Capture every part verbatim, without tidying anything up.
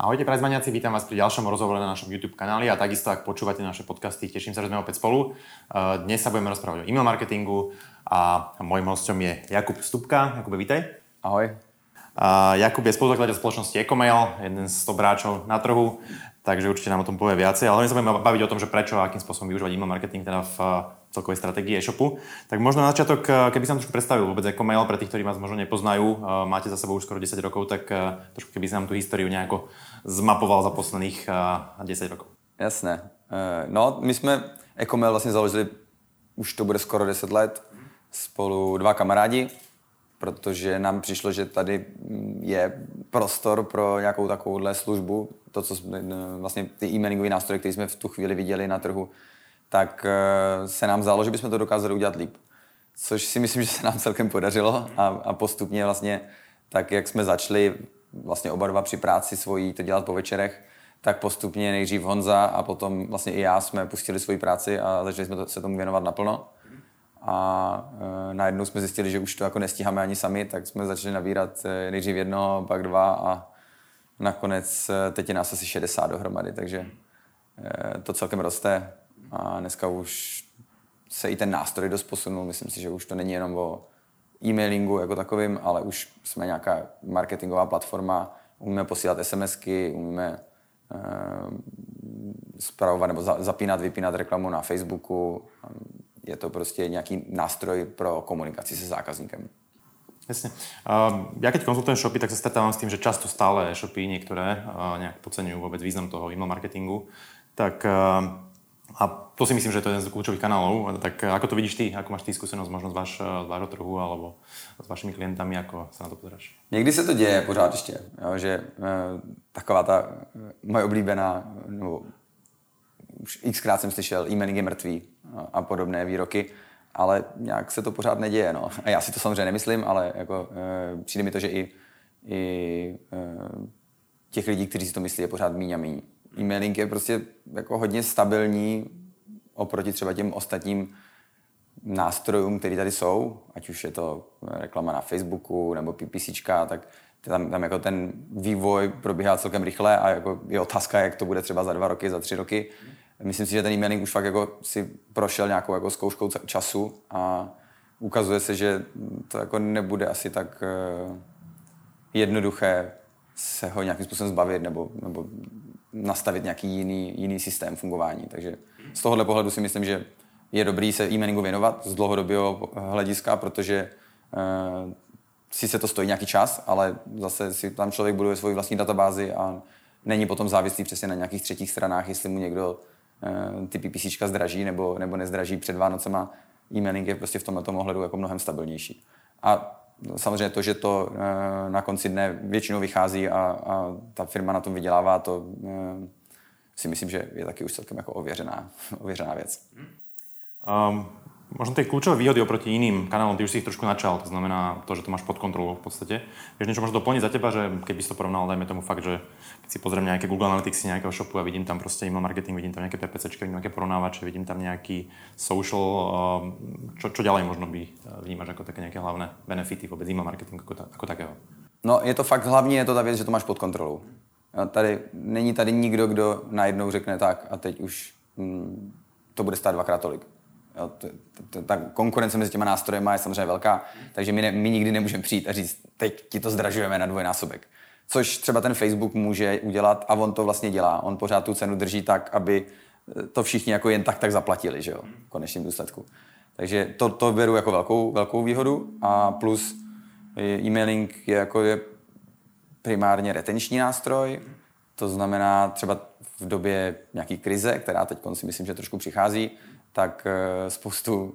Ahojte prizvaniaci, vítam vás pri ďalšom rozhovore na našom YouTube kanáli a takisto, ak počúvate naše podcasty, teším sa, že sme opäť spolu. Dnes sa budeme rozprávať o e-mail marketingu a môjim hosťom je Jakub Stupka. Jakube, vítaj. Ahoj. Jakub je spoluzakladateľ spoločnosti Ecomail, jeden z sto hráčov na trhu, takže určite nám o tom povie viacej, ale my sa budeme baviť o tom, že prečo a akým spôsobom využívať e-mail marketing teda v celkovej stratégie e-shopu. Tak možno na začiatok, keby som trošku predstavil vôbec Ecomail, pre tých, ktorí vás možno nepoznajú, máte za sebou už skoro desať rokov, tak trošku keby si nám tú históriu nejako zmapoval za posledných desať rokov. Jasné. No, my jsme Ecomail vlastně založili, už to bude skoro deset let, spolu dva kamarádi, protože nám přišlo, že tady je prostor pro nějakou takovouhle službu. To, co jsme, vlastně ty e-mailingové nástroje, které jsme v tu chvíli viděli na trhu, tak se nám zdálo, že bychom to dokázali udělat líp. Což si myslím, že se nám celkem podařilo a, a postupně vlastně tak, jak jsme začali vlastně oba dva při práci svojí to dělat po večerech, tak postupně nejdřív Honza a potom vlastně i já jsme pustili svoji práci a začali jsme to, se tomu věnovat naplno. A e, najednou jsme zjistili, že už to jako nestíháme ani sami, tak jsme začali nabírat e, nejdřív jednoho, pak dva a nakonec e, teď je nás asi šedesát dohromady, takže e, to celkem roste a dneska už se i ten nástroj dost posunul. Myslím si, že už to není jenom o e-mailingu jako takovým, ale už jsme nějaká marketingová platforma, umíme posílat SMSky, umíme e, spravovat nebo za, zapínat, vypínat reklamu na Facebooku. Je to prostě nějaký nástroj pro komunikaci se zákazníkem. Jasne. Uh, ja keď konzultujem shopy, tak sa stretávam s tým, že často stále shopy niektoré uh, nejak podceňujú vôbec význam toho email marketingu. Tak, uh, a to si myslím, že to je jeden z kľúčových kanálov. Tak uh, ako to vidíš ty? Ako máš ty skúsenosť možno z, váš, z vášho trhu alebo s vašimi klientami? Ako sa na to pozeráš? Někdy se to děje pořád ještě. Jo, že uh, taková ta uh, moje oblíbená... No, už xkrát jsem slyšel, e-mailing je mrtvý a podobné výroky, ale nějak se to pořád neděje. No. A já si to samozřejmě nemyslím, ale jako, e, přijde mi to, že i, i e, těch lidí, kteří si to myslí, je pořád míň a míň. E-mailing je prostě jako hodně stabilní oproti třeba těm ostatním nástrojům, které tady jsou, ať už je to reklama na Facebooku nebo PPCčka, tak tam, tam jako ten vývoj probíhá celkem rychle a jako je otázka, jak to bude třeba za dva roky, za tři roky. Myslím si, že ten e-mailing už fakt jako si prošel nějakou jako zkouškou času a ukazuje se, že to jako nebude asi tak jednoduché se ho nějakým způsobem zbavit nebo, nebo nastavit nějaký jiný, jiný systém fungování. Takže z tohohle pohledu si myslím, že je dobrý se e-mailingu věnovat z dlouhodobého hlediska, protože sice to stojí nějaký čas, ale zase si tam člověk buduje svoji vlastní databázi a není potom závislý přesně na nějakých třetích stranách, jestli mu někdo ty PPCčka zdraží nebo, nebo nezdraží před Vánocema. E-mailing je prostě v tomto ohledu jako mnohem stabilnější. A samozřejmě to, že to na konci dne většinou vychází a, a ta firma na tom vydělává, to si myslím, že je taky už celkem jako ověřená, ověřená věc. Um, možno ty klíčové výhody oproti jiným kanálům, ty už si jich trošku načal, to znamená to, že to máš pod kontrolou v podstatě. Víš, něco možno doplnit za teba, že keby si to porovnal, dajme tomu fakt, že keď si pozriem nějaké Google Analytics nějakého shopu a vidím tam prostě email marketing, vidím tam nějaké PPCčky, vidím nějaké porovnávače, vidím tam nějaký social, čo, čo ďalej možno by vnímáš jako také nějaké hlavné benefity vůbec email marketingu jako, ta, jako takého? No je to fakt hlavně je to ta věc, že to máš pod kontrolou. Tady, není tady nikdo, kdo najednou řekne tak a teď už hm, to bude stát dvakrát tolik. Ta konkurence mezi těma nástrojema je samozřejmě velká, takže my, ne, my nikdy nemůžeme přijít a říct, teď ti to zdražujeme na dvojnásobek. Což třeba ten Facebook může udělat a on to vlastně dělá. On pořád tu cenu drží tak, aby to všichni jako jen tak tak zaplatili, že jo, v konečném důsledku. Takže to, to beru jako velkou, velkou výhodu a plus e-mailing je, jako je primárně retenční nástroj, to znamená třeba v době nějaký krize, která teď si myslím, že trošku přichází, tak spoustu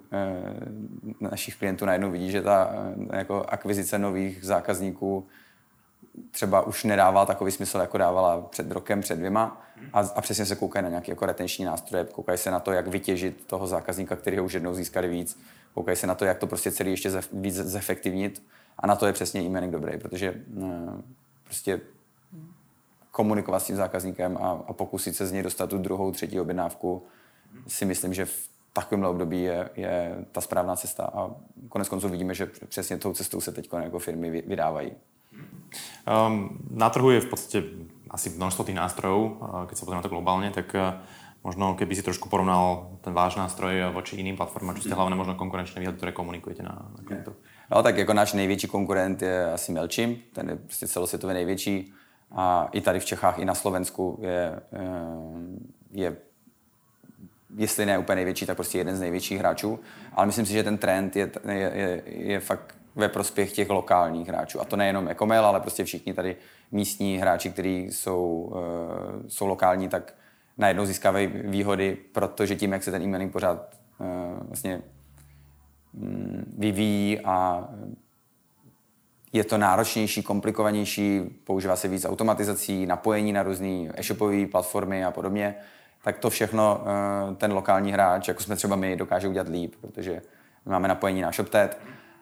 našich klientů najednou vidí, že ta jako akvizice nových zákazníků třeba už nedává takový smysl, jako dávala před rokem, před dvěma a, a přesně se koukají na nějaké jako retenční nástroje, koukají se na to, jak vytěžit toho zákazníka, který ho už jednou získali víc, koukají se na to, jak to prostě celý ještě zef, víc zefektivnit a na to je přesně e-mailing dobrý, protože mh, prostě komunikovat s tím zákazníkem a, a pokusit se z něj dostat tu druhou, třetí objednávku si myslím, že v takovémhle období je, je ta správná cesta a konec konců vidíme, že přesně tou cestou se teď jako firmy vydávají. Um, na trhu je v podstatě asi množstvo tých nástrojov, keď sa pozrieme to globálne, tak možno keby si trošku porovnal ten váš nástroj voči iným platformám, čo ste hlavne možno konkurenčné výhody, ktoré komunikujete na, na klientov. No tak jako náš největší konkurent je asi Mailchimp, ten je prostě celosvětově největší a i tady v Čechách, i na Slovensku je, je jestli ne úplně největší, tak prostě jeden z největších hráčů, ale myslím si, že ten trend je, je, je, je fakt ve prospěch těch lokálních hráčů. A to nejenom Ecomail, ale prostě všichni tady místní hráči, kteří jsou, jsou lokální, tak najednou získávají výhody, protože tím, jak se ten e-mailing pořád vlastně vyvíjí a je to náročnější, komplikovanější, používá se víc automatizací, napojení na různé e-shopové platformy a podobně, tak to všechno ten lokální hráč, jako jsme třeba my, dokáže udělat líp, protože máme napojení na Shoptet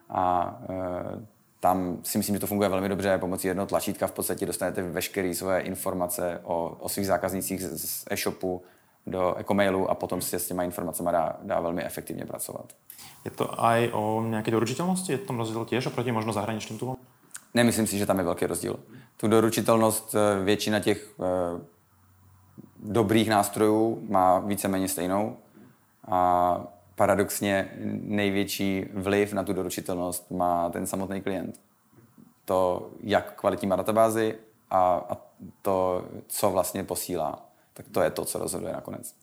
a tam si myslím, že to funguje velmi dobře. Pomocí jednoho tlačítka v podstatě dostanete veškeré své informace o, o svých zákaznících z, z e-shopu do e-mailu a potom se s těma informacemi dá, dá velmi efektivně pracovat. Je to aj o nějaké doručitelnosti? Je to tam rozdíl těž oproti možno zahraničním tůlům? Nemyslím si, že tam je velký rozdíl. Tu doručitelnost většina těch eh, dobrých nástrojů má víceméně stejnou a paradoxně největší vliv na tu doručitelnost má ten samotný klient. To, jak kvalitní má databázi a, a to, co vlastně posílá, tak to je to, co rozhoduje nakonec.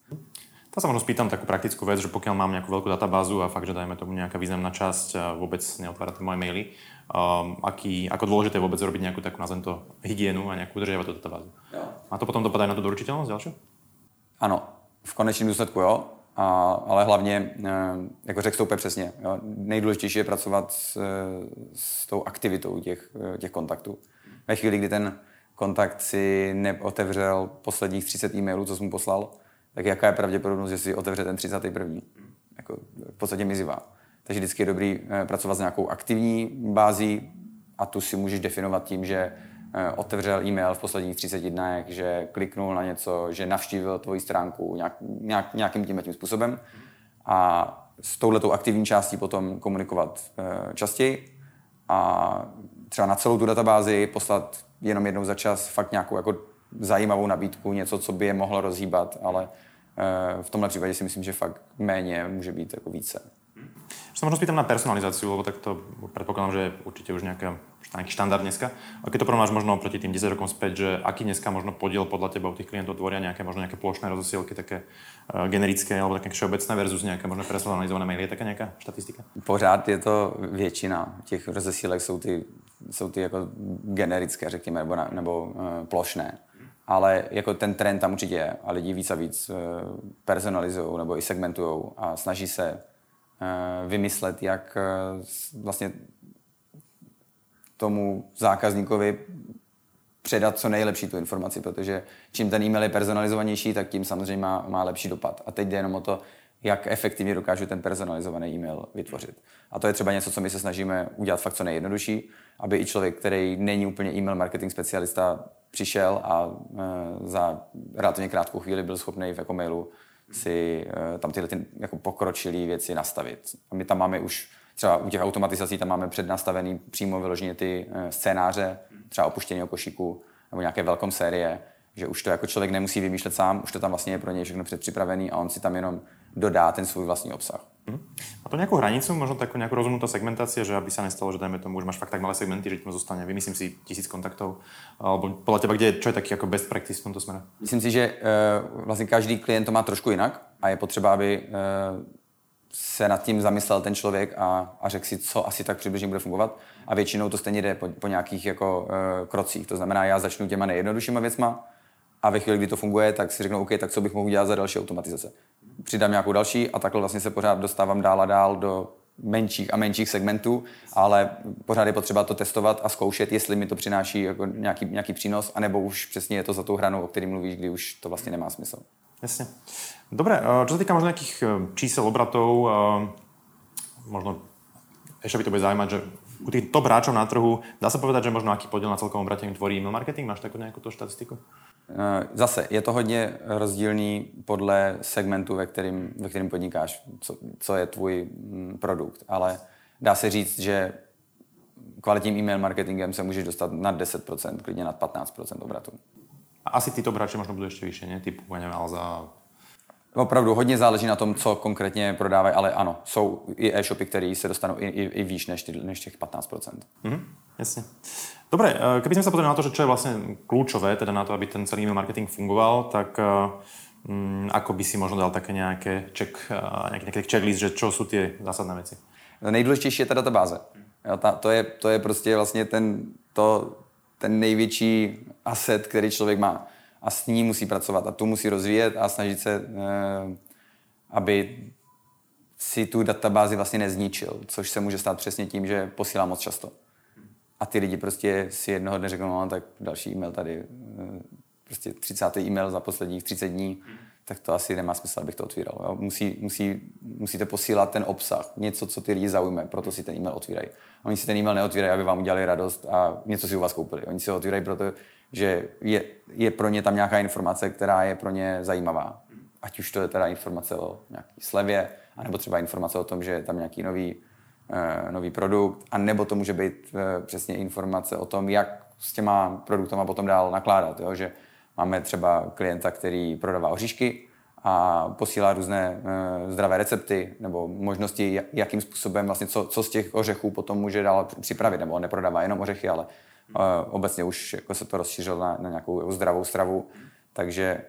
Tá sa možno spýtam takú praktickú vec, že pokiaľ mám nejakú veľkú databázu a fakt, že dajme tomu nejaká významná časť vôbec neotvára tie moje maily, um, aký, ako dôležité je vôbec robiť nejakú takú, nazvem to, hygienu a nejakú udržiavať tú databázu. Jo. A to potom dopadá aj na tú doručiteľnosť ďalšiu? Áno, v konečném dôsledku jo, a, ale hlavne, e, ako řekl Stoupe přesně, jo, nejdůležitější je pracovat s, s tou aktivitou těch, těch kontaktů. Ve chvíli, kdy ten kontakt si neotevřel posledních třicet e-mailů, co jsem mu poslal, tak jaká je pravděpodobnost, že si otevře ten třicátý první. Jako v podstatě mizivá. Takže vždycky je dobrý pracovat s nějakou aktivní bází a tu si můžeš definovat tím, že otevřel e-mail v posledních třiceti dnech, že kliknul na něco, že navštívil tvoji stránku nějak, nějak, nějakým tím a tím způsobem. A s touhletou aktivní částí potom komunikovat častěji a třeba na celou tu databázi poslat jenom jednou za čas fakt nějakou jako zajímavou nabídku, něco, co by je mohlo rozhýbat, ale e, v tomhle případě si myslím, že fakt méně může být jako více. Že sa možno spýtam na personalizáciu, lebo tak to predpokladám, že je určite už nejaká, nejaký štandard dneska. A keď to porovnáš možno proti tým desať rokom späť, že aký dneska možno podiel podľa teba u tých klientov tvoria nejaké možno nejaké plošné rozosielky, také e, generické alebo také všeobecné versus nejaké možno personalizované maily, je taká nejaká štatistika? Pořád je to většina těch rozesílek jsou ty, jsou ty jako generické, řekněme, nebo, nebo e, plošné. Ale jako ten trend tam určitě je a lidi víc a víc personalizují nebo i segmentují a snaží se vymyslet, jak vlastně tomu zákazníkovi předat co nejlepší tu informaci, protože čím ten e-mail je personalizovanější, tak tím samozřejmě má, má lepší dopad. A teď jde jenom o to, jak efektivně dokážu ten personalizovaný e-mail vytvořit. A to je třeba něco, co my se snažíme udělat fakt co nejjednodušší, aby i člověk, který není úplně e-mail marketing specialista, přišel a e, za relativně krátkou chvíli byl schopný v e-mailu si e, tam tyhle ty, jako pokročilé věci nastavit. A my tam máme už, třeba u těch automatizací, tam máme přednastavený přímo vyloženě ty e, scénáře, třeba opuštění košíku nebo nějaké welcome série, že už to jako člověk nemusí vymýšlet sám, už to tam vlastně je pro něj všechno předpřipravený a on si tam jenom dodá ten svůj vlastní obsah. A to nejakú hranicu, možno takú nejakú rozumnutú segmentáciu, že aby sa nestalo, že dajme tomu, už máš fakt tak malé segmenty, že ti tam zostane, vymyslím si tisíc kontaktov, alebo podľa teba, kde, čo je taký ako best practice v tomto smere? Myslím si, že e, vlastne každý klient to má trošku jinak a je potřeba, aby e, se nad tím zamyslel ten člověk a, a řekl si, co asi tak přibližně bude fungovat a většinou to stejně jde po, po nějakých jako e, krocích, to znamená, já začnu těma nejjednoduššíma věcma a ve chvíli, kdy to funguje, tak si řeknu, OK, tak co bych mohl dělat za další automatizace. Přidám nějakou další a takhle vlastně se pořád dostávám dál a dál do menších a menších segmentů, ale pořád je potřeba to testovat a zkoušet, jestli mi to přináší jako nějaký, nějaký přínos, anebo už přesně je to za tou hranou, o které mluvíš, kdy už to vlastně nemá smysl. Jasně. Dobré, čo sa týka možno nejakých čísel obratov, možno ešte by to bude zaujímať, že u tých top hráčov na trhu, dá sa povedať, že možno aký podiel na celkovom obrate tvorí email marketing? Máš takú nejakú tú štatistiku? Zase, je to hodně rozdílný podle segmentu, ve kterým, ve kterým podnikáš, co, co je tvůj produkt, ale dá se říct, že kvalitním e-mail marketingem se můžeš dostat nad deset procent, klidně nad patnáct procent obratu. asi tyto hráči možná budou ještě vyšší, ne? Typu, nevím, Alza. Opravdu hodně záleží na tom, co konkrétně prodávají, ale ano, jsou i e-shopy, které se dostanou i, i, i výš než, než těch patnáct procent. Mhm, jasně. Dobre, keby sme sa pozreli na to, že čo je vlastne kľúčové, teda na to, aby ten celý email marketing fungoval, tak um, ako by si možno dal také nejaké check, nejaký, nejaký checklist, že čo sú tie zásadné veci? No nejdůležitější je ta databáze. Jo, ta, to, je, to je prostě vlastně ten, to, ten největší asset, který člověk má. A s ní musí pracovat a tu musí rozvíjet a snažit se, eh, aby si tu databázi vlastně nezničil, což se může stát přesně tím, že posílá moc často. A ty lidi prostě si jednoho dne řeknou, no tak další e-mail tady, prostě třicátý e-mail za posledních třicet dní, tak to asi nemá smysl, abych to otvíral. Jo? Musí, musí, musíte posílat ten obsah, něco, co ty lidi zaujme, proto si ten e-mail otvírají. Oni si ten e-mail neotvírají, aby vám udělali radost a něco si u vás koupili. Oni si ho otvírají proto, že je, je pro ně tam nějaká informace, která je pro ně zajímavá. Ať už to je teda informace o nějaký slevě, anebo třeba informace o tom, že je tam nějaký nový nový produkt, a nebo to může být přesně informace o tom, jak s těma produktama potom dál nakládat. Jo? Že máme třeba klienta, který prodává oříšky a posílá různé zdravé recepty nebo možnosti, jakým způsobem vlastně, co, co z těch ořechů potom může dál připravit. Nebo on neprodává jenom ořechy, ale obecně už jako se to rozšířilo na, na nějakou zdravou stravu. Takže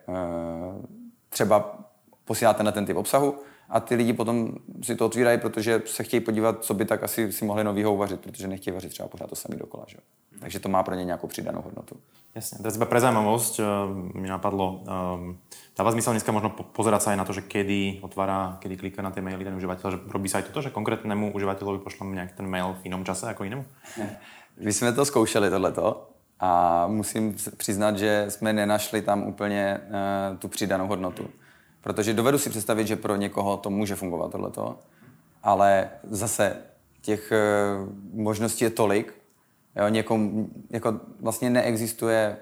třeba posíláte na ten typ obsahu, a ty lidi potom si to otvírají, protože se chtějí podívat, co by tak asi si mohli novýho uvařit, protože nechtějí vařit třeba pořád to samý dokola. Že? Takže to má pro ně nějakou přidanou hodnotu. Jasně. Teraz iba pre zaujímavosť mi napadlo, um, dáva zmysel dneska možno pozerať sa aj na to, že kedy otvára, kedy kliká na tie maily ten užívateľ, že robí sa aj toto, že konkrétnemu užívateľovi pošlem nějak ten mail v inom čase ako inému? My jsme to zkoušeli tohleto a musím přiznat, že jsme nenašli tam úplně uh, tu přidanou hodnotu. Protože dovedu si představit, že pro někoho to může fungovat tohleto, ale zase těch e, možností je tolik, jo, někom, jako vlastně neexistuje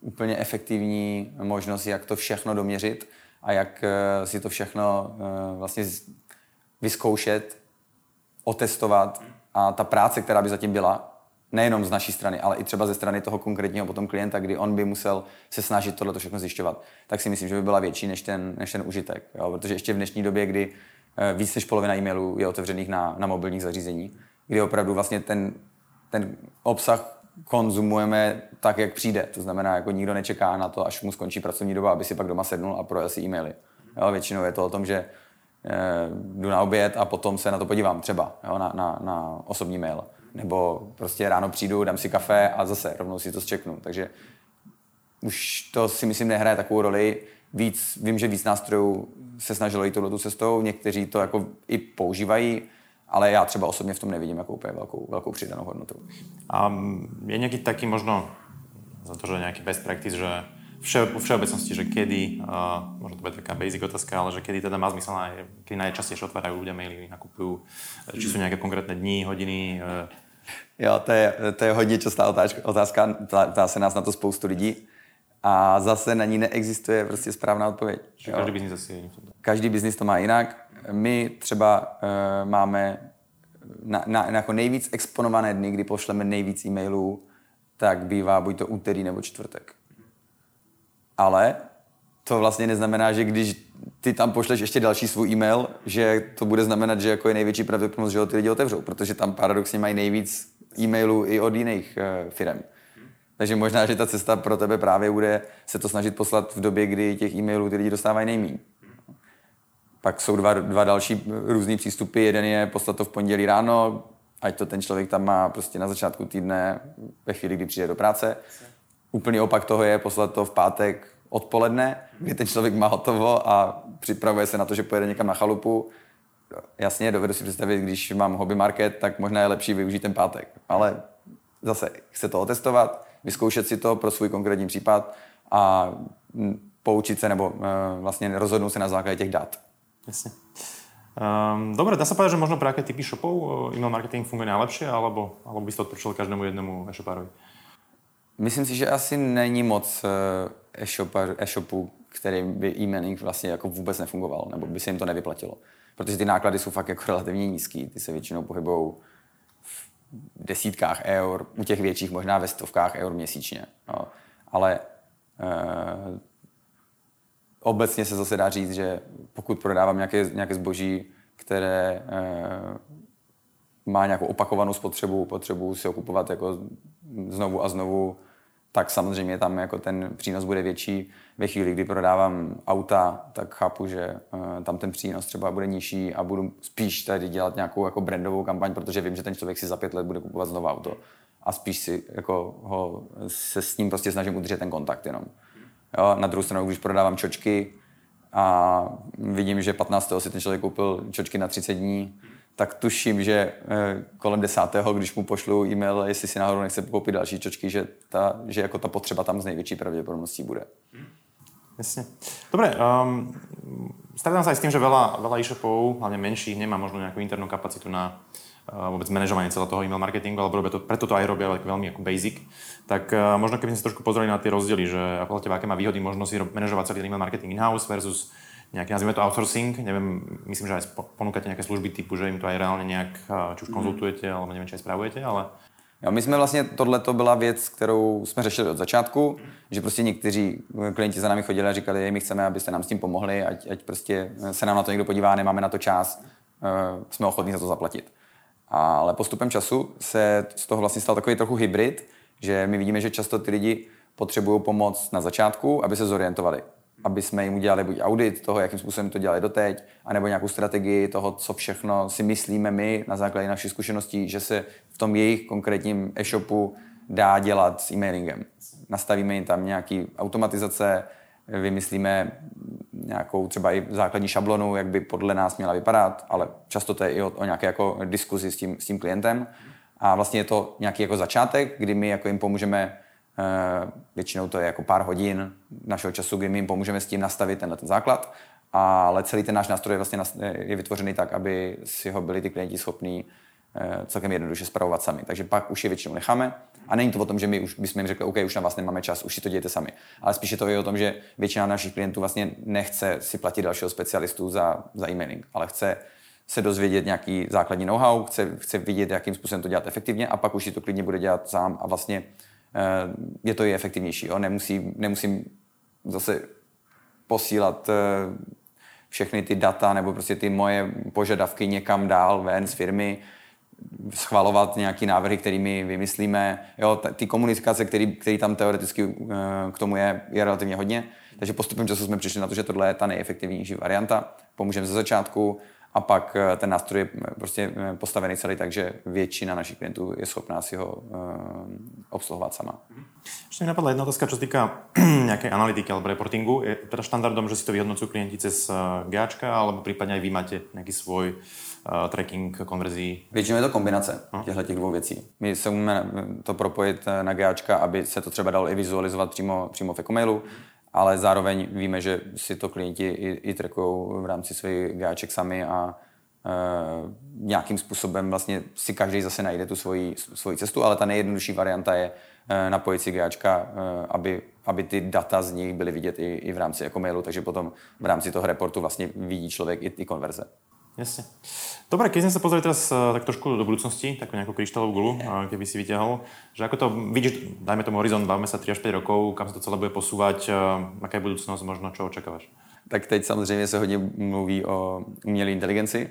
úplně efektivní možnost, jak to všechno doměřit a jak e, si to všechno e, vlastně vyzkoušet, otestovat, a ta práce, která by zatím byla, nejenom z naší strany, ale i třeba ze strany toho konkrétního potom klienta, kdy on by musel se snažit tohleto všechno zjišťovat, tak si myslím, že by byla větší než ten, než ten užitek. Jo? Protože ještě v dnešní době, kdy víc než polovina e-mailů je otevřených na, na mobilních zařízení, kdy opravdu vlastně ten, ten obsah konzumujeme tak, jak přijde. To znamená, jako nikdo nečeká na to, až mu skončí pracovní doba, aby si pak doma sednul a projel si e-maily. Jo? Většinou je to o tom, že eh, jdu na oběd a potom se na to podívám třeba, jo? Na, na, na osobní mail. Nebo prostě ráno přijdu, dám si kafe a zase rovnou si to zčeknu. Takže už to si myslím nehraje takovou roli. Víc, vím, že víc nástrojů se snažilo jít touto cestou, někteří to jako i používají, ale já třeba osobně v tom nevidím jako úplně velkou, velkou přidanou hodnotu. A je nějaký taky možno, za to, že nějaký best practice, že vše, v všeobecnosti, že kedy, uh, možno to bude taká basic otázka, ale že kedy teda má zmysel, na, kedy najčastejšie otvárajú ľudia maily, nakupujú, či sú nejaké konkrétne dní, hodiny? Uh. Jo, to je, to je hodně častá otázka, ptá se nás na to spoustu lidí a zase na ní neexistuje prostě správná odpověď. Každý biznis asi je jiný. Každý biznis to má jinak. My třeba uh, máme na, na, na jako nejvíc exponované dny, kdy pošleme nejvíc e-mailů, tak bývá buď to úterý nebo čtvrtek. Ale to vlastně neznamená, že když ty tam pošleš ještě další svůj e-mail, že to bude znamenat, že jako je největší pravděpodobnost, že ho ty lidi otevřou, protože tam paradoxně mají nejvíc e-mailů i od jiných e, firem. Takže možná, že ta cesta pro tebe právě bude se to snažit poslat v době, kdy těch e-mailů ty lidi dostávají nejméně. Pak jsou dva, dva další různý přístupy. Jeden je poslat to v pondělí ráno, ať to ten člověk tam má prostě na začátku týdne, ve chvíli, kdy přijde do práce. Úplný opak toho je poslat to v pátek odpoledne, kdy ten člověk má hotovo a připravuje se na to, že pojede někam na chalupu. Jasně, dovedu si představit, když mám hobby market, tak možná je lepší využít ten pátek. Ale zase chce to otestovat, vyzkoušet si to pro svůj konkrétní případ a poučit se nebo vlastně rozhodnout se na základě těch dat. Jasně. Um, dobre, dá sa povedať, že možno pre aké typy shopov email marketing funguje najlepšie, alebo, alebo by si to odpočul každému jednomu e-shoparovi? Myslím si, že asi není moc e-shopů, který by e-mailing vlastně jako vůbec nefungoval, nebo by se jim to nevyplatilo. Protože ty náklady jsou fakt jako relativně nízký, ty se většinou pohybou v desítkách eur, u těch větších možná ve stovkách eur měsíčně. No. Ale Obecně se zase dá říct, že pokud prodávám nějaké, nějaké zboží, které má nějakou opakovanou spotřebu, potřebu si ho kupovat jako znovu a znovu, tak samozřejmě tam jako ten přínos bude větší. Ve chvíli, kdy prodávám auta, tak chápu, že tam ten přínos třeba bude nižší a budu spíš tady dělat nějakou jako brandovou kampaň, protože vím, že ten člověk si za pět let bude kupovat znovu auto. A spíš si jako ho, se s ním prostě snažím udržet ten kontakt jenom. Jo, na druhou stranu, když prodávám čočky a vidím, že patnáctého si ten člověk koupil čočky na třicet dní, tak tuším, že kolem desátého, když mu pošlu e-mail, jestli si náhodou nechce koupit další čočky, že ta, že jako ta potřeba tam z největší pravděpodobností bude. Jasne. Dobre, um, stretám sa aj s tým, že veľa, veľa e-shopov, hlavne menších, nemá možno nejakú internú kapacitu na uh, vôbec manažovanie celého toho e-mail marketingu, alebo robia to, preto to aj robia veľmi ako basic. Tak uh, možno keby sme si trošku pozreli na tie rozdiely, že ako teba, aké má výhody možno si manažovať celý ten e-mail marketing in-house versus nejaký, nazvime to outsourcing, neviem, myslím, že aj ponúkate nejaké služby typu, že im to aj reálne nejak, či už konzultujete, alebo neviem, či aj spravujete, ale... Jo, my jsme vlastně, tohle to byla věc, kterou jsme řešili od začátku, že prostě někteří klienti za námi chodili a říkali, my chceme, abyste nám s tím pomohli, ať, ať prostě se nám na to někdo podívá, nemáme na to čas, jsme ochotní za to zaplatit. Ale postupem času se z toho vlastně stal takový trochu hybrid, že my vidíme, že často ty lidi potřebují pomoc na začátku, aby se zorientovali. Aby jsme jim udělali buď audit toho, jakým způsobem to dělali doteď, anebo nějakou strategii toho, co všechno si myslíme my na základě našich zkušeností, že se v tom jejich konkrétním e-shopu dá dělat s e-mailingem. Nastavíme jim tam nějaký automatizace, vymyslíme nějakou třeba i základní šablonu, jak by podle nás měla vypadat, ale často to je i o, o nějaké jako diskuzi s tím, s tím klientem. A vlastně je to nějaký jako začátek, kdy my jako jim pomůžeme. Většinou to je jako pár hodin našeho času, kdy my jim pomůžeme s tím nastavit tenhle ten základ, ale celý ten náš nástroj je vlastně je vytvořený tak, aby si ho byli ty klienti schopní celkem jednoduše spravovat sami. Takže pak už je většinou necháme a není to o tom, že my už bychom jim řekli, OK, už na vás nemáme čas, už si to dějte sami. Ale spíš je to i o tom, že většina našich klientů vlastně nechce si platit dalšího specialistu za, za e-mailing, ale chce se dozvědět nějaký základní know-how, chce, chce vidět, jakým způsobem to dělat efektivně a pak už si to klidně bude dělat sám a vlastně je to i efektivnější. Jo? Nemusím, nemusím zase posílat všechny ty data nebo prostě ty moje požadavky někam dál ven z firmy, schvalovat nějaký návrhy, které my vymyslíme. Jo, t- ty komunikace, který, který tam teoreticky k tomu je, je relativně hodně. Takže postupem času jsme přišli na to, že tohle je ta nejefektivnější varianta. Pomůžeme ze začátku a pak ten nástroj je prostě postavený celý tak, že většina našich klientů je schopná si ho obsluhovať sama. Ešte mi napadla jedna otázka, čo sa týka nejakej analytiky alebo reportingu. Je teda štandardom, že si to vyhodnocujú klienti cez GAčka, alebo prípadne aj vy máte nejaký svoj uh, tracking konverzií? Většinou je to kombinace těchto těch dvou věcí. My se umíme to propojit na GAčka, aby se to třeba dalo i vizualizovat přímo, přímo v e-comailu, ale zároveň víme, že si to klienti i, i trackujou v rámci svých GAček sami a Uh, nějakým způsobem vlastně si každý zase najde tu svoji, svoji cestu, ale ta nejjednodušší varianta je uh, napojit si GAčka, uh, aby, aby ty data z nich byly vidět i, i v rámci Ecomailu, takže potom v rámci toho reportu vlastně vidí člověk i ty konverze. Jasne. Dobre, keď sme sa pozreli teraz uh, tak trošku do budúcnosti, takú nejakú kryštálovú gulu, yeah. uh, keby si vyťahol, že ako to vidíš, dajme tomu horizont, bavme sa tri až päť rokov, kam sa to celé bude posúvať, uh, aká je budúcnosť, možno čo očakávaš? Tak teď samozřejmě se hodně mluví o umělé inteligenci,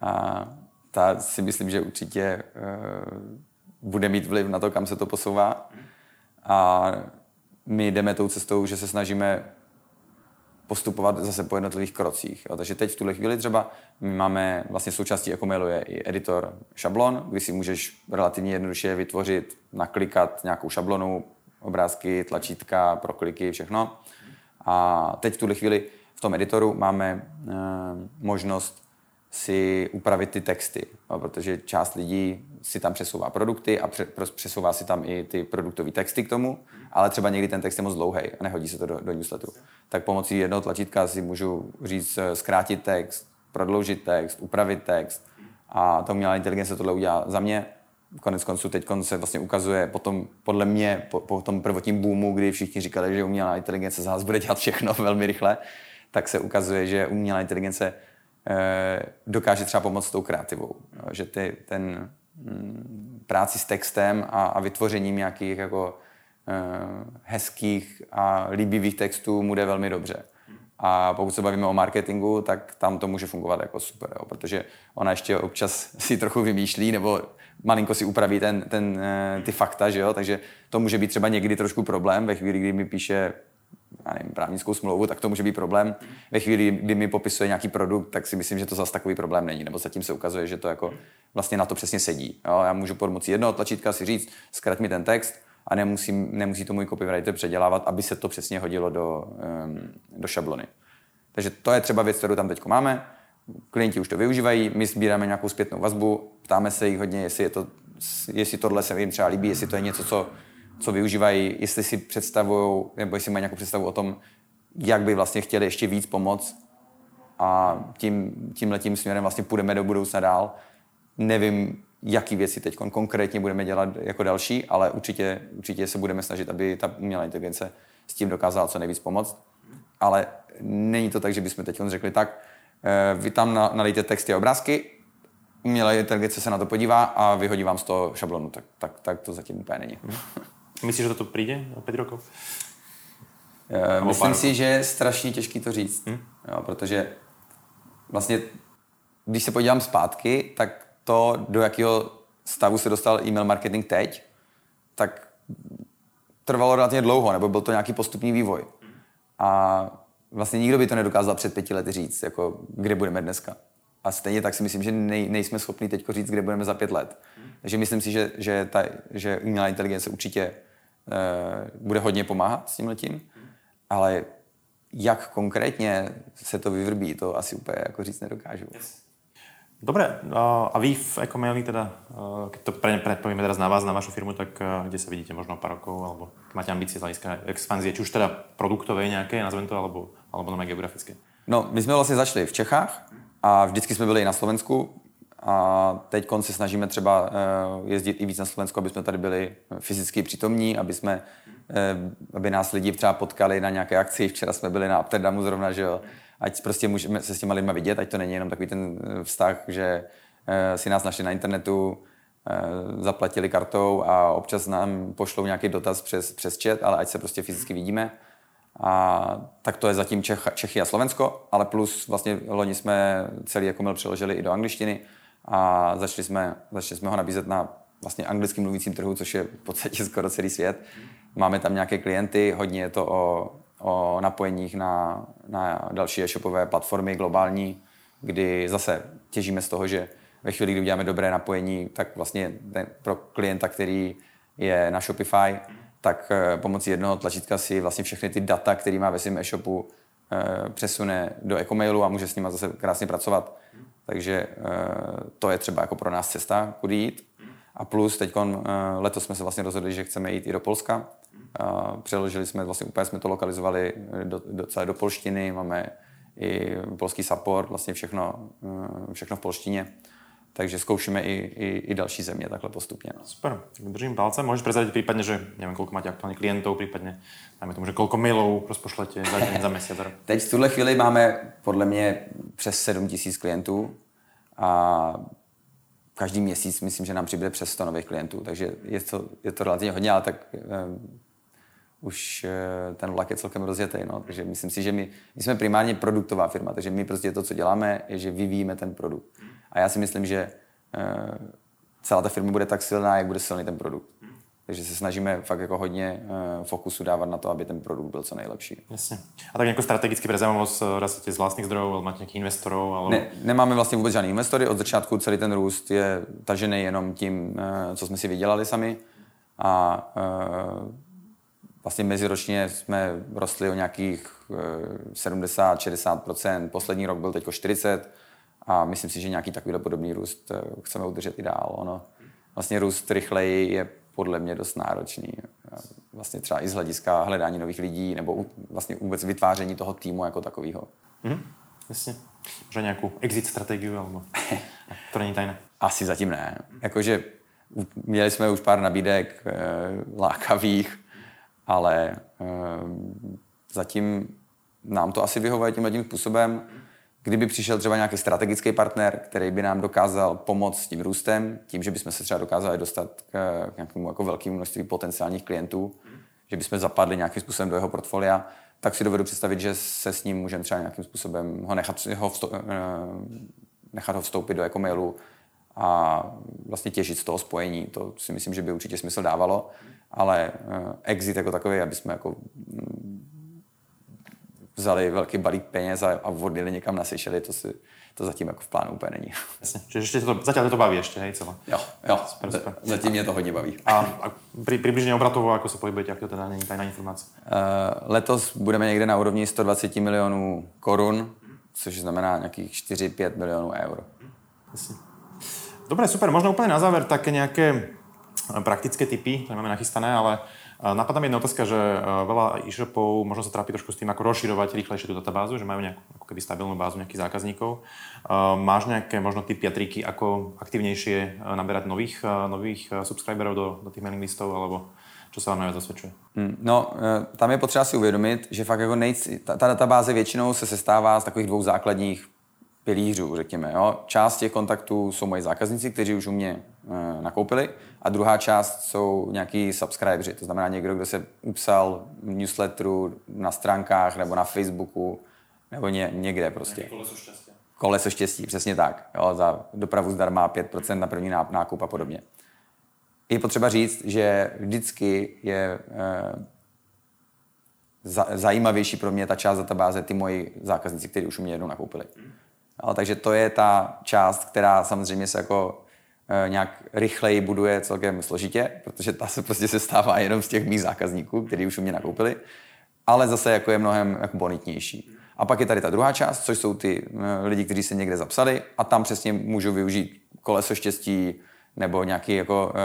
a ta si myslím, že určitě e, bude mít vliv na to, kam se to posouvá. A my jdeme tou cestou, že se snažíme postupovat zase po jednotlivých krocích. Jo. Takže teď v tuhle chvíli třeba my máme vlastně součástí Ecomailu je i editor šablon, kdy si můžeš relativně jednoduše vytvořit, naklikat nějakou šablonu, obrázky, tlačítka, prokliky, všechno. A teď v tuhle chvíli v tom editoru máme e, možnost si upravit ty texty, no, protože část lidí si tam přesouvá produkty a přesouvá si tam i ty produktové texty k tomu, ale třeba někdy ten text je moc dlouhej a nehodí se to do, do newsletteru. Tak pomocí jednoho tlačítka si můžu říct zkrátit text, prodloužit text, upravit text a ta umělá inteligence tohle udělá za mě. Konec konců teď se vlastně ukazuje potom, podle mě po, po tom prvotním boomu, kdy všichni říkali, že umělá inteligence za nás bude dělat všechno velmi rychle, tak se ukazuje, že umělá inteligence dokáže třeba pomoct s tou kreativou. Že ty, ten m, práci s textem a, a vytvořením nějakých jako hezkých a líbivých textů mu jde velmi dobře. A pokud se bavíme o marketingu, tak tam to může fungovat jako super, jo, protože ona ještě občas si trochu vymýšlí nebo malinko si upraví ten, ten, ty fakta, že jo? Takže to může být třeba někdy trošku problém ve chvíli, kdy mi píše já nevím, právnickou smlouvu, tak to může být problém. Ve chvíli, kdy mi popisuje nějaký produkt, tak si myslím, že to zase takový problém není, nebo zatím se ukazuje, že to jako vlastně na to přesně sedí. Jo? Já můžu pomocí jednoho tlačítka si říct, zkrať mi ten text a nemusím, nemusí to můj copywriter předělávat, aby se to přesně hodilo do, do šablony. Takže to je třeba věc, kterou tam teď máme. Klienti už to využívají, my sbíráme nějakou zpětnou vazbu, ptáme se jich hodně, jestli, je to, jestli tohle se jim třeba líbí, jestli to je něco, co, co využívají, jestli si představují, nebo jestli mají nějakou představu o tom, jak by vlastně chtěli ještě víc pomoct. A tím, tímhletím směrem vlastně půjdeme do budoucna dál. Nevím, jaký věci teď konkrétně budeme dělat jako další, ale určitě, určitě se budeme snažit, aby ta umělá inteligence s tím dokázala co nejvíc pomoct. Ale není to tak, že bychom teď řekli tak, vy tam nadejte texty a obrázky, umělá inteligence se na to podívá a vyhodí vám z toho šablonu. Tak, tak, tak to zatím úplně není. Myslíš, že to přijde na pět rokov? E, myslím si, že je strašně těžký to říct. Hmm? Jo, protože vlastně, když se podívám zpátky, tak to, do jakého stavu se dostal e-mail marketing teď, tak trvalo relativně dlouho, nebo byl to nějaký postupný vývoj. A vlastně nikdo by to nedokázal před pěti lety říct, jako kde budeme dneska. A stejně tak si myslím, že nej, nejsme schopni teď říct, kde budeme za pět let. Takže myslím si, že, že, ta, že umělá inteligence určitě e, bude hodně pomáhat s tímhletím, ale jak konkrétně se to vyvrbí, to asi úplně jako říct nedokážu. Yes. Dobre, a vy v Ecomaili teda, keď to predpovíme teraz na vás, na vašu firmu, tak kde sa vidíte možno pár rokov, alebo máte ambície z hľadiska expanzie, či už teda produktovej nejaké, nazvem to, alebo, alebo nové geografické? No, my sme vlastne začali v Čechách a vždycky sme byli i na Slovensku a teď se snažíme třeba jezdit i víc na Slovensku, aby jsme tady byli fyzicky přítomní, aby, jsme, aby nás lidi třeba potkali na nějaké akci. Včera jsme byli na Amsterdamu zrovna, že jo. Ať prostě můžeme se s těma lidma vidět, ať to není jenom takový ten vztah, že si nás našli na internetu, zaplatili kartou a občas nám pošlou nějaký dotaz přes, přes chat, ale ať se prostě fyzicky vidíme. A tak to je zatím Čech, Čechy a Slovensko, ale plus vlastně loni jsme celý Ecomail přeložili i do angličtiny a začali jsme, začali jsme ho nabízet na vlastně anglicky mluvícím trhu, což je v podstatě skoro celý svět. Máme tam nějaké klienty, hodně je to o o napojeních na, na další e-shopové platformy globální, kdy zase těžíme z toho, že ve chvíli, kdy uděláme dobré napojení, tak vlastně ten, pro klienta, který je na Shopify, tak pomocí jednoho tlačítka si vlastně všechny ty data, který má ve svém e-shopu, e, přesune do Ecomailu a může s nima zase krásně pracovat. Takže e, to je třeba jako pro nás cesta, kudy jít. A plus teďkon, e, letos jsme se vlastně rozhodli, že chceme jít i do Polska. A přeložili jsme, vlastně úplně jsme to lokalizovali do, do celé do polštiny, máme i polský support, vlastně všechno, všechno v polštině. Takže zkoušíme i, i, i další země takhle postupně. Super, držím palce. Můžeš prezradit případně, že nevím, kolik máte aktuálně klientů, případně dáme tomu, že koliko mailů rozpošlete za den, za měsíc. Teď v tuhle chvíli máme podle mě přes sedm tisíc klientů a každý měsíc myslím, že nám přibude přes sto nových klientů, takže je to, je to relativně hodně, ale tak um, už uh, ten vlak je celkem rozjetý, no. Takže myslím si, že my, my jsme primárně produktová firma, takže my prostě to, co děláme, je, že vyvíjíme ten produkt. A já si myslím, že uh, celá ta firma bude tak silná, jak bude silný ten produkt. Takže se snažíme fakt jako hodně uh, fokusu dávat na to, aby ten produkt byl co nejlepší. Jasně. A tak jako strategicky pre zajímavost rastete z vlastních zdrojů, ale máte nějakých investorů? Ale... Ne, nemáme vlastně vůbec žádný investory. Od začátku celý ten růst je tažený jenom tím, uh, co jsme si vydělali sami. A uh, vlastně meziročně jsme rostli o nějakých uh, sedmdesát až šedesát procent. Poslední rok byl teďko čtyřicet procent. A myslím si, že nějaký takovýhle podobný růst uh, chceme udržet i dál. Ono. Vlastně růst rychleji je podle mě dost náročný. Vlastně třeba i z hlediska hledání nových lidí nebo vlastně vůbec vytváření toho týmu jako takového. Mhm, jasně. Možná nějakou exit strategii, alebo to není tajné. Asi zatím ne. Jakože měli jsme už pár nabídek e, lákavých, ale e, zatím nám to asi vyhovuje tímhle tím způsobem. Kdyby přišel třeba nějaký strategický partner, který by nám dokázal pomoct s tím růstem, tím, že bychom se třeba dokázali dostat k nějakému jako velkému množství potenciálních klientů, že bychom zapadli nějakým způsobem do jeho portfolia, tak si dovedu představit, že se s ním můžeme třeba nějakým způsobem ho nechat, ho vsto- nechat ho vstoupit do Ecomailu a vlastně těžit z toho spojení. To si myslím, že by určitě smysl dávalo, ale exit jako takový, aby jsme jako vzali velký balík peněz a odjeli někam na Seychely, to si to zatím jako v plánu úplně není. Jasně, čiže ještě to, zatím to baví ještě, hej, celé. Jo, jo, super, super. Zatím mě to hodně baví. A, a pri, přibližně obratovo, jako se pohybujete, jak to teda není tajná informace? Uh, letos budeme někde na úrovni sto dvacet milionů korun, což znamená nějakých čtyři až pět milionů eur. Jasně. Dobre, super, možno úplně na záver také nějaké praktické tipy, to nemáme nachystané, ale napadá mi jedna otázka, že veľa e-shopov možno sa trápi trošku s tým, ako rozširovať rýchlejšie tú databázu, že majú nejakú ako keby stabilnú bázu nejakých zákazníkov. Máš nejaké možno tipy a triky, ako aktivnejšie naberať nových, nových subscriberov do, do tých mailing listov, alebo čo sa vám najviac osvedčuje? No, tam je potřeba si uvědomit, že fakt jako nejc, ta, ta databáze většinou se sestává z takových dvou základních pilířů, řekněme. Jo? Část těch kontaktů jsou moji zákazníci, kteří už u mě e, nakoupili, a druhá část jsou nějaký subscriberi, to znamená někdo, kdo se upsal v newsletteru, na stránkách nebo na Facebooku, nebo ně, někde prostě. Koleso štěstí. Koleso štěstí, přesně tak. Jo? Za dopravu zdarma pět procent na první nákup a podobně. Je potřeba říct, že vždycky je e, za, zajímavější pro mě ta část databáze, ty moji zákazníci, kteří už u mě jednou nakoupili. No, takže to je ta část, která samozřejmě se jako e, nějak rychleji buduje celkem složitě, protože ta se prostě sestává jenom z těch mých zákazníků, kteří už u mě nakoupili, ale zase jako je mnohem jako bonitnější. A pak je tady ta druhá část, což jsou ty e, lidi, kteří se někde zapsali, a tam přesně můžu využít koleso štěstí nebo nějaký jako e,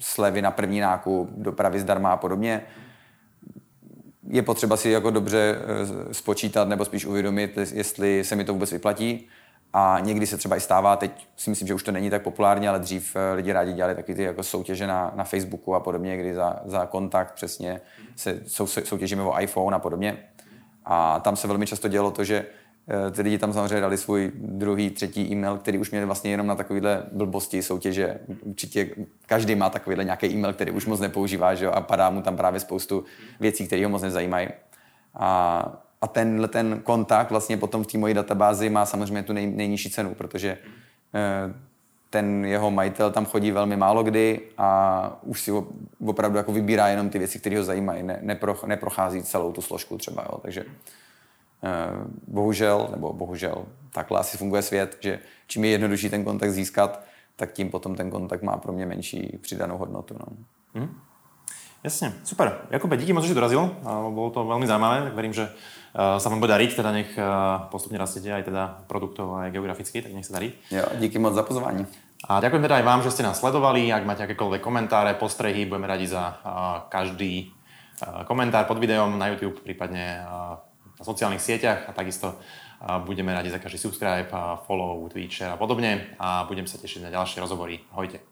slevy na první nákup, dopravy zdarma a podobně. Je potřeba si jako dobře spočítat nebo spíš uvědomit, jestli se mi to vůbec vyplatí. A někdy se třeba i stává, teď si myslím, že už to není tak populárně, ale dřív lidi rádi dělali taky ty jako soutěže na, na Facebooku a podobně, kdy za, za kontakt přesně se sou, soutěžíme o iPhone a podobně. A tam se velmi často dělo to, že ty lidi tam samozřejmě dali svůj druhý, třetí e-mail, který už měli vlastně jenom na takovýhle blbosti soutěže. Určitě každý má takovýhle nějaký e-mail, který už moc nepoužívá, že jo? A padá mu tam právě spoustu věcí, které ho moc nezajímají. A, a tenhle ten kontakt vlastně potom v té mojí databázi má samozřejmě tu nej, nejnižší cenu, protože ten jeho majitel tam chodí velmi málo kdy a už si opravdu jako vybírá jenom ty věci, které ho zajímají. Ne, neproch, neprochází celou tu složku třeba, jo? Takže bohužel, nebo bohužel, takhle asi funguje svět, že čím je jednodušší ten kontakt získat, tak tím potom ten kontakt má pro mě menší přidanou hodnotu. No. Mm. Jasne, super. Jakube, díky moc, že si dorazil. Bolo to veľmi zaujímavé, tak verím, že sa vám bude dariť, teda nech postupne rastete aj teda produktov aj geograficky, tak nech sa darí. Jo, díky moc za pozvanie. A ďakujem teda aj vám, že ste nás sledovali. Ak máte akékoľvek komentáre, postrehy, budeme radi za každý komentár pod videom na YouTube, prípadne na sociálnych sieťach, a takisto budeme radi za každý subscribe, follow, Twitch a podobne, a budem sa tešiť na ďalšie rozhovory. Ahojte.